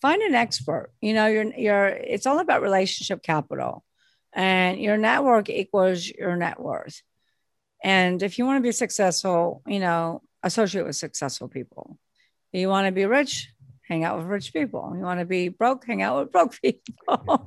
find an expert. You know, it's all about relationship capital, and your network equals your net worth. And if you want to be successful, you know, associate with successful people. You want to be rich, hang out with rich people. You want to be broke, hang out with broke people.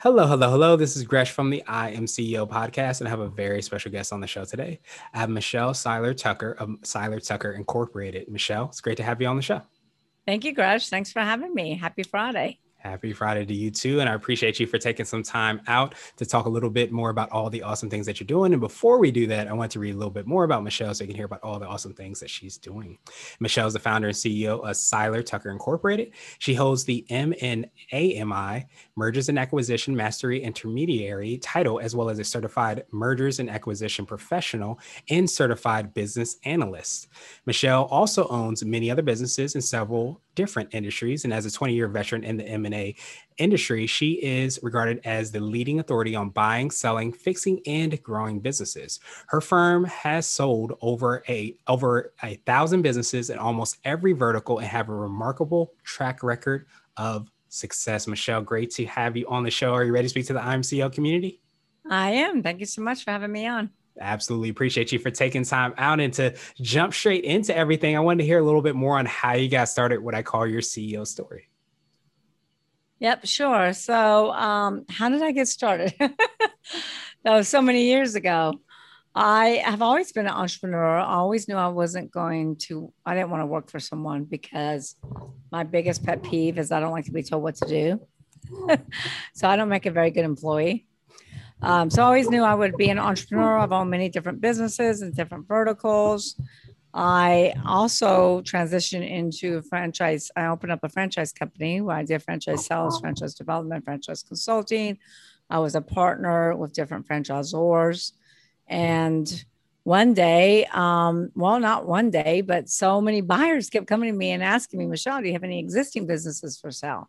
Hello. This is Gresh from the I Am CEO Podcast, and I have a very special guest on the show today. I have Michelle Seiler Tucker of Seiler Tucker Incorporated. Michelle, it's great to have you on the show. Thank you, Gresh. Thanks for having me. Happy Friday. Happy Friday to you too. And I appreciate you for taking some time out to talk a little bit more about all the awesome things that you're doing. And before we do that, I want to read a little bit more about Michelle so you can hear about all the awesome things that she's doing. Michelle is the founder and CEO of Seiler Tucker Incorporated. She holds the MNAMI, Mergers and Acquisition Mastery Intermediary title, as well as a certified mergers and acquisition professional and certified business analyst. Michelle also owns many other businesses in several different industries. And as a 20-year veteran in the M&A industry, she is regarded as the leading authority on buying, selling, fixing, and growing businesses. Her firm has sold over a 1,000 businesses in almost every vertical and have a remarkable track record of success. Michelle, great to have you on the show. Are you ready to speak to the IMCO community? I am. Thank you so much for having me on. Absolutely appreciate you for taking time out. And to jump straight into everything, I wanted to hear a little bit more on how you got started, what I call your CEO story. Yep, sure. So how did I get started? That was so many years ago. I have always been an entrepreneur. I always knew I didn't want to work for someone because my biggest pet peeve is I don't like to be told what to do. So I don't make a very good employee. So I always knew I would be an entrepreneur. I've owned many different businesses and different verticals. I also transitioned into a franchise. I opened up a franchise company where I did franchise sales, franchise development, franchise consulting. I was a partner with different franchisors. And one day, not one day, but so many buyers kept coming to me and asking me, Michelle, do you have any existing businesses for sale?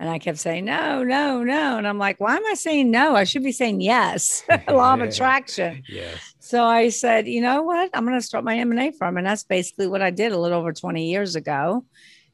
And I kept saying, no. And I'm like, why am I saying no? I should be saying yes. Law of attraction. Yes. So I said, you know what? I'm going to start my M&A firm. And that's basically what I did a little over 20 years ago.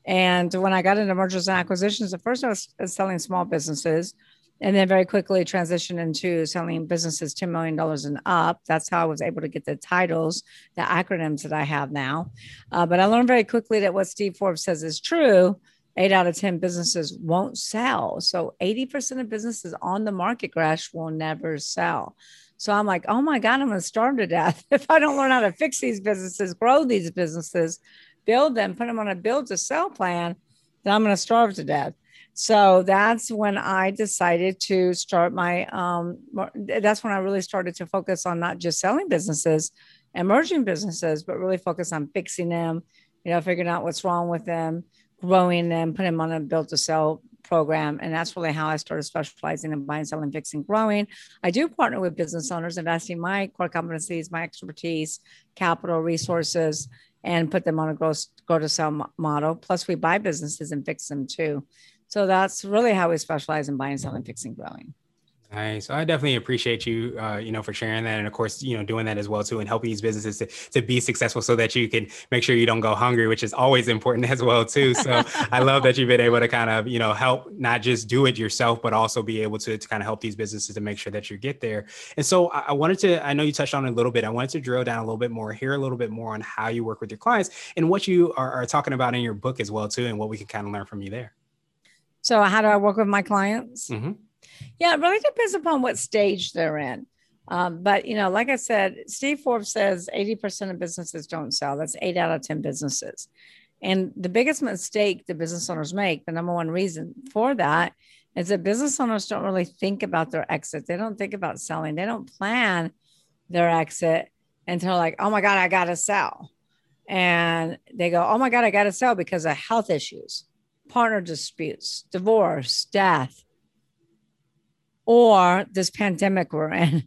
And when I got into mergers and acquisitions, at first I was selling small businesses and then very quickly transitioned into selling businesses $10 million and up. That's how I was able to get the titles, the acronyms that I have now. But I learned very quickly that what Steve Forbes says is true. 8 out of 10 businesses won't sell. So 80% of businesses on the market, Gresh, will never sell. So I'm like, oh my God, I'm going to starve to death. If I don't learn how to fix these businesses, grow these businesses, build them, put them on a build to sell plan, then I'm going to starve to death. So that's when I decided to start my, that's when I really started to focus on not just selling businesses and merging businesses, but really focus on fixing them, you know, figuring out what's wrong with them, growing them, putting them on a build to sell program. And that's really how I started specializing in buying, selling, fixing, growing. I do partner with business owners, investing my core competencies, my expertise, capital, resources, and put them on a grow to sell model. Plus we buy businesses and fix them too. So that's really how we specialize in buying, selling, fixing, growing. All right. So I definitely appreciate you, for sharing that. And of course, you know, doing that as well, too, and helping these businesses to be successful so that you can make sure you don't go hungry, which is always important as well, too. So I love that you've been able to kind of, you know, help not just do it yourself, but also be able to kind of help these businesses to make sure that you get there. And so I wanted to, I know you touched on it a little bit. I wanted to drill down a little bit more, hear a little bit more on how you work with your clients and what you are talking about in your book as well, too, and what we can kind of learn from you there. So how do I work with my clients? Mm-hmm. Yeah, it really depends upon what stage they're in. But, you know, like I said, Steve Forbes says 80% of businesses don't sell. That's 8 out of 10 businesses. And the biggest mistake the business owners make, the number one reason for that, is that business owners don't really think about their exit. They don't think about selling. They don't plan their exit until like, oh, my God, I got to sell. And they go, oh, my God, I got to sell because of health issues. partner disputes, divorce, death, or this pandemic we're in.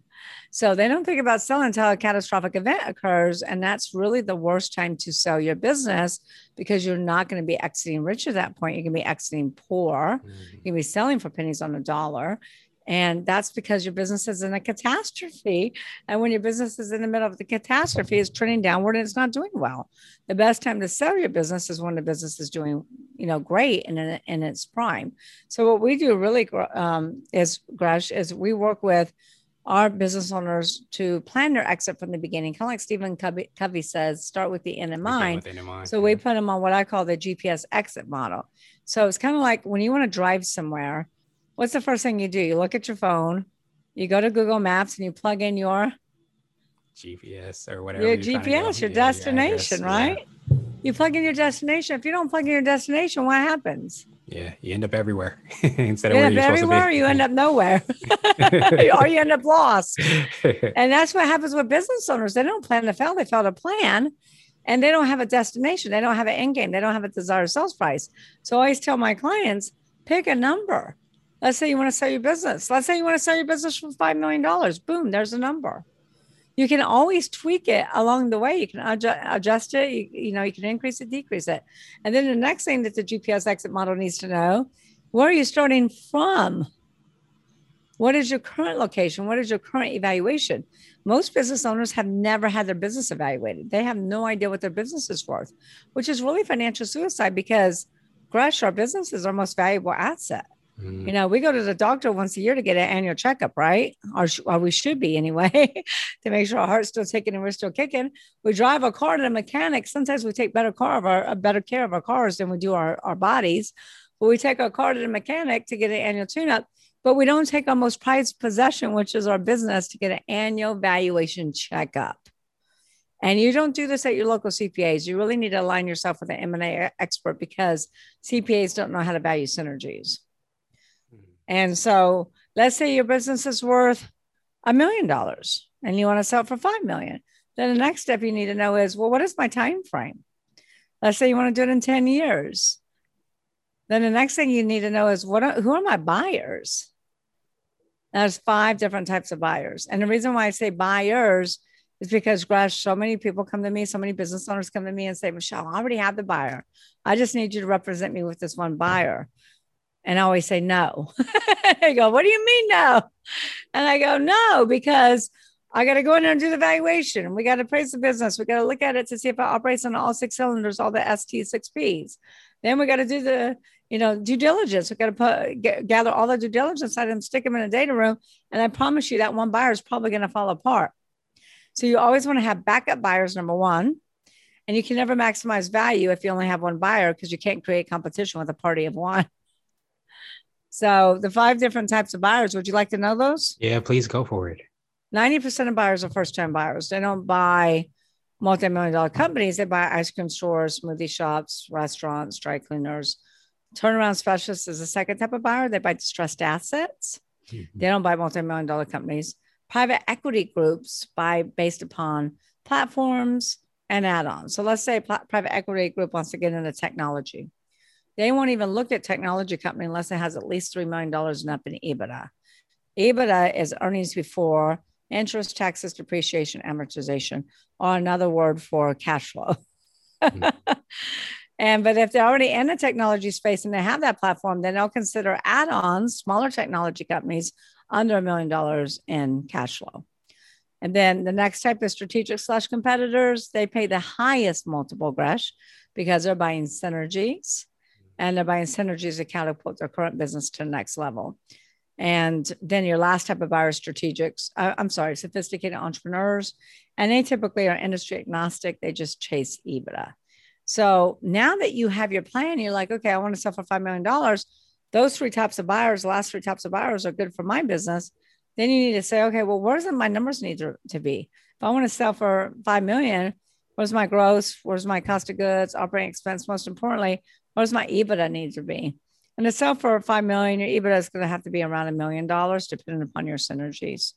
So they don't think about selling until a catastrophic event occurs. And that's really the worst time to sell your business, because you're not going to be exiting rich at that point. You're going to be exiting poor. You can be selling for pennies on a dollar. And that's because your business is in a catastrophe. And when your business is in the middle of the catastrophe, it's trending downward and it's not doing well. The best time to sell your business is when the business is doing, you know, great and in its prime. So what we do really is we work with our business owners to plan their exit from the beginning. Kind of like Stephen Covey says, start with the end in mind. So we put them on what I call the GPS exit model. So it's kind of like when you want to drive somewhere, what's the first thing you do? You look at your phone, you go to Google Maps, and you plug in your GPS or whatever. Your GPS, your destination, your address, right? Yeah. You plug in your destination. If you don't plug in your destination, what happens? Yeah, you end up everywhere. Instead of where you're supposed to be. You end up nowhere. Or you end up lost. And that's what happens with business owners. They don't plan to fail. They fail to plan. And they don't have a destination. They don't have an end game. They don't have a desired sales price. So I always tell my clients, pick a number. Let's say you want to sell your business. Let's say you want to sell your business for $5 million. Boom, there's a number. You can always tweak it along the way. You can adjust it. You know, you can increase it, decrease it. And then the next thing that the GPS exit model needs to know, where are you starting from? What is your current location? What is your current evaluation? Most business owners have never had their business evaluated. They have no idea what their business is worth, which is really financial suicide, because gosh, our business is our most valuable asset. You know, we go to the doctor once a year to get an annual checkup, right? Or we should be anyway, to make sure our heart's still ticking and we're still kicking. We drive a car to the mechanic. Sometimes we take better care of our cars than we do our bodies. But we take our car to the mechanic to get an annual tune-up, but we don't take our most prized possession, which is our business, to get an annual valuation checkup. And you don't do this at your local CPAs. You really need to align yourself with an M&A expert, because CPAs don't know how to value synergies. And so let's say your business is worth $1 million and you want to sell it for $5 million. Then the next step you need to know is, well, what is my time frame? Let's say you want to do it in 10 years. Then the next thing you need to know is, who are my buyers? Now, there's 5 different types of buyers. And the reason why I say buyers is because, gosh, so many people come to me, so many business owners come to me and say, Michelle, I already have the buyer. I just need you to represent me with this one buyer. And I always say, no. They go, what do you mean no? And I go, no, because I got to go in there and do the valuation. We got to appraise the business. We got to look at it to see if it operates on all 6 cylinders, all the ST6Ps. Then we got to do the, you know, due diligence. We got to gather all the due diligence items, stick them in a data room. And I promise you that one buyer is probably going to fall apart. So you always want to have backup buyers, number one. And you can never maximize value if you only have one buyer, because you can't create competition with a party of one. So the 5 different types of buyers, would you like to know those? Yeah, please go for it. 90% of buyers are first-time buyers. They don't buy multi-million-dollar companies. They buy ice cream stores, smoothie shops, restaurants, dry cleaners. Turnaround specialists is the second type of buyer. They buy distressed assets. They don't buy multi-million-dollar companies. Private equity groups buy based upon platforms and add-ons. So let's say a private equity group wants to get into technology. They won't even look at technology company unless it has at least $3 million and up in EBITDA. EBITDA is earnings before interest, taxes, depreciation, amortization, or another word for cash flow. But if they're already in the technology space and they have that platform, then they'll consider add-ons, smaller technology companies under $1 million in cash flow. And then the next type is strategic/competitors. They pay the highest multiple, Gresh, because they're buying synergies. And they're buying synergies to catapult their current business to the next level. And then your last type of buyer, sophisticated entrepreneurs. And they typically are industry agnostic. They just chase EBITDA. So now that you have your plan, you're like, okay, I want to sell for $5 million. Those 3 types of buyers, last 3 types of buyers are good for my business. Then you need to say, okay, well, where does my numbers need to be? If I want to sell for $5 million, where's my gross? Where's my cost of goods, operating expense? Most importantly, what does my EBITDA need to be? And to sell for $5 million, your EBITDA is going to have to be around $1 million, depending upon your synergies.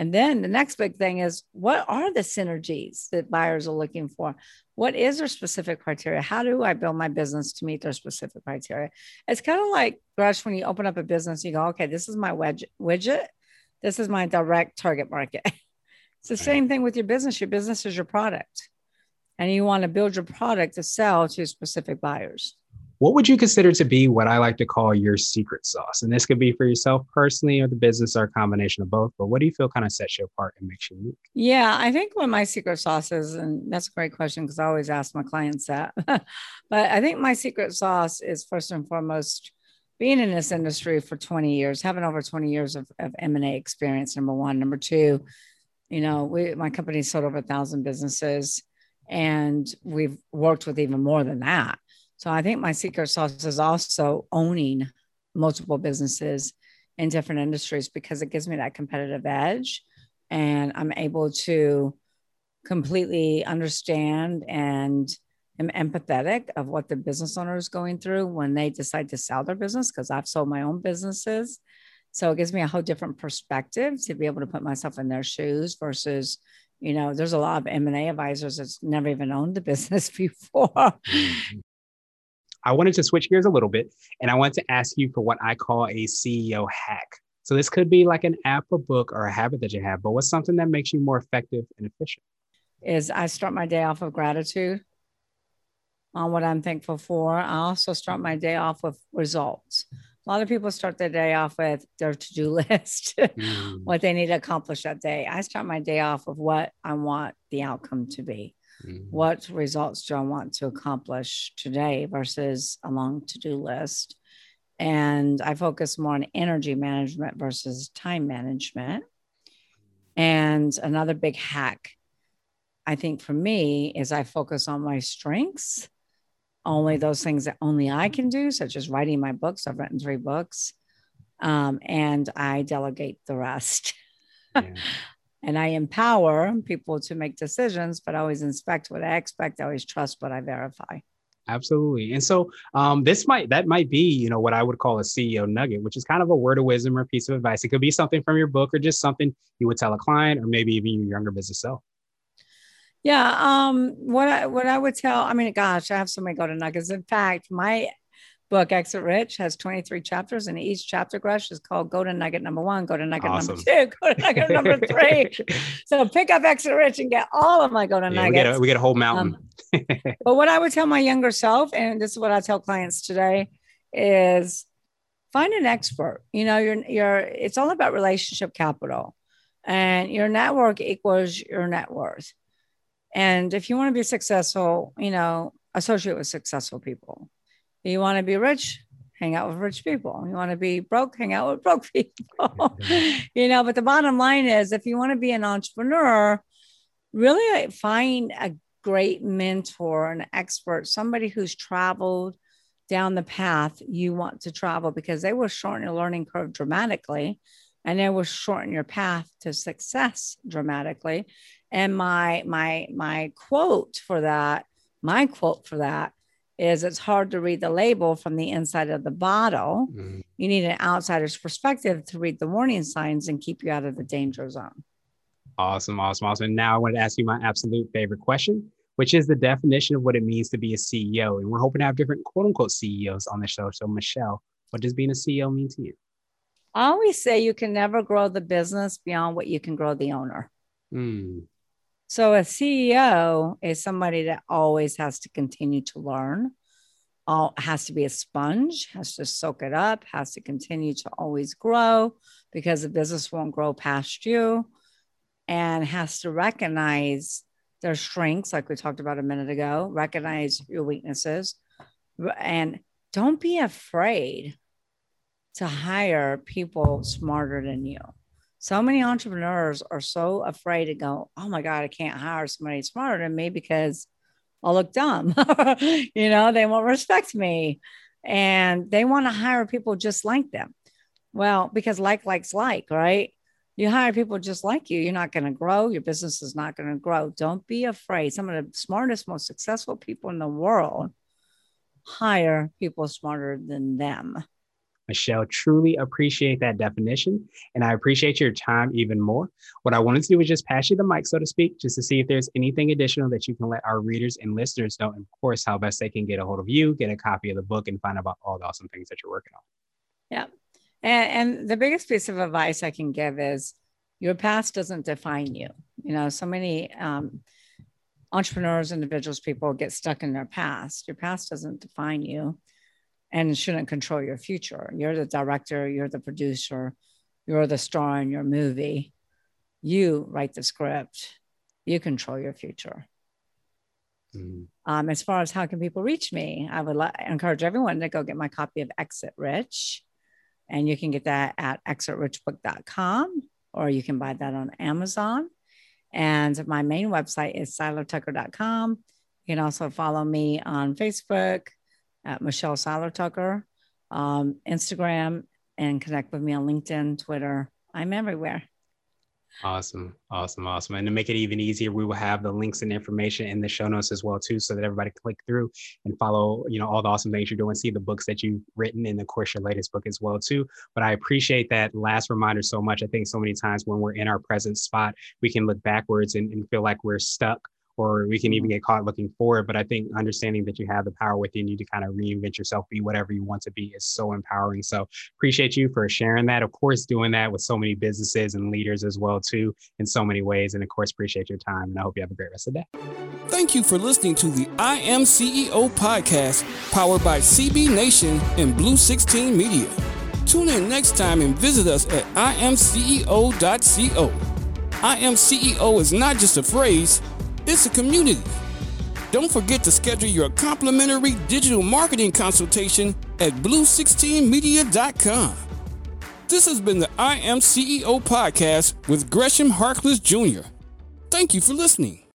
And then the next big thing is, what are the synergies that buyers are looking for? What is their specific criteria? How do I build my business to meet their specific criteria? It's kind of like, Rush, when you open up a business, you go, okay, this is my widget. This is my direct target market. It's the same thing with your business. Your business is your product, and you want to build your product to sell to specific buyers. What would you consider to be what I like to call your secret sauce? And this could be for yourself personally or the business or a combination of both. But what do you feel kind of sets you apart and makes you unique? Yeah, I think what my secret sauce is, and that's a great question because I always ask my clients that. But I think my secret sauce is, first and foremost, being in this industry for 20 years, having over 20 years of M&A experience, number one. Number two, you know, my company sold over 1,000 businesses, and we've worked with even more than that. So I think my secret sauce is also owning multiple businesses in different industries, because it gives me that competitive edge, and I'm able to completely understand and am empathetic of what the business owner is going through when they decide to sell their business, because I've sold my own businesses. So it gives me a whole different perspective to be able to put myself in their shoes versus, you know, there's a lot of M&A advisors that's never even owned the business before. I wanted to switch gears a little bit, and I want to ask you for what I call a CEO hack. So this could be like an app, a book, or a habit that you have, but what's something that makes you more effective and efficient? Is I start my day off with gratitude on what I'm thankful for. I also start my day off with results. A lot of people start their day off with their to-do list, what they need to accomplish that day. I start my day off with what I want the outcome to be. What results do I want to accomplish today versus a long to-do list? And I focus more on energy management versus time management. And another big hack, I think, for me, is I focus on my strengths, only those things that only I can do, such as writing my books. I've written 3 books, and I delegate the rest. Yeah. And I empower people to make decisions, but I always inspect what I expect. I always trust what I verify. Absolutely. And so that might be, you know, what I would call a CEO nugget, which is kind of a word of wisdom or piece of advice. It could be something from your book or just something you would tell a client or maybe even your younger business self. Yeah. What I would tell, I mean, gosh, I have so many golden nuggets. In fact, my book, Exit Rich, has 23 chapters, and each chapter, Grush, is called Golden Nugget Number 1, Golden Nugget Number 2, Golden Nugget Number 3. So pick up Exit Rich and get all of my golden nuggets. We get a whole mountain. But what I would tell my younger self, and this is what I tell clients today, is find an expert. You know, it's all about relationship capital, and your network equals your net worth. And if you want to be successful, you know, associate with successful people. You want to be rich, hang out with rich people. You want to be broke, hang out with broke people. You know, but the bottom line is, if you want to be an entrepreneur, really find a great mentor, an expert, somebody who's traveled down the path you want to travel, because they will shorten your learning curve dramatically, and they will shorten your path to success dramatically. And my quote for that is, it's hard to read the label from the inside of the bottle. Mm-hmm. You need an outsider's perspective to read the warning signs and keep you out of the danger zone. Awesome. And now I wanted to ask you my absolute favorite question, which is the definition of what it means to be a CEO. And we're hoping to have different quote unquote CEOs on the show. So Michelle, what does being a CEO mean to you? I always say you can never grow the business beyond what you can grow the owner. Mm. So a CEO is somebody that always has to continue to learn, has to be a sponge, has to soak it up, has to continue to always grow, because the business won't grow past you, and has to recognize their strengths, like we talked about a minute ago, recognize your weaknesses, and don't be afraid to hire people smarter than you. So many entrepreneurs are so afraid to go, oh my God, I can't hire somebody smarter than me because I'll look dumb. You know, they won't respect me, and they want to hire people just like them. Well, because likes like, right? You hire people just like you, you're not going to grow. Your business is not going to grow. Don't be afraid. Some of the smartest, most successful people in the world hire people smarter than them. Michelle, truly appreciate that definition, and I appreciate your time even more. What I wanted to do was just pass you the mic, so to speak, just to see if there's anything additional that you can let our readers and listeners know, and of course, how best they can get a hold of you, get a copy of the book, and find out about all the awesome things that you're working on. Yeah. And the biggest piece of advice I can give is your past doesn't define you. You know, so many entrepreneurs, individuals, people get stuck in their past. Your past doesn't define you and shouldn't control your future. You're the director, you're the producer, you're the star in your movie. You write the script, you control your future. Mm-hmm. As far as how can people reach me, I would encourage everyone to go get my copy of Exit Rich. And you can get that at exitrichbook.com, or you can buy that on Amazon. And my main website is seilertucker.com. You can also follow me on Facebook at Michelle Seiler Tucker, Instagram, and connect with me on LinkedIn, Twitter. I'm everywhere. Awesome. Awesome. Awesome. And to make it even easier, we will have the links and information in the show notes as well, too, so that everybody click through and follow, you know, all the awesome things you're doing, see the books that you've written, and of course, your latest book as well, too. But I appreciate that last reminder so much. I think so many times when we're in our present spot, we can look backwards and feel like we're stuck, or we can even get caught looking forward. But I think understanding that you have the power within you to kind of reinvent yourself, be whatever you want to be, is so empowering. So appreciate you for sharing that. Of course, doing that with so many businesses and leaders as well, too, in so many ways. And of course, appreciate your time. And I hope you have a great rest of the day. Thank you for listening to the I Am CEO podcast, powered by CB Nation and Blue 16 Media. Tune in next time and visit us at imceo.co. I Am CEO is not just a phrase. It's a community. Don't forget to schedule your complimentary digital marketing consultation at blue16media.com. This has been the I Am CEO podcast with Gresham Harkless Jr. Thank you for listening.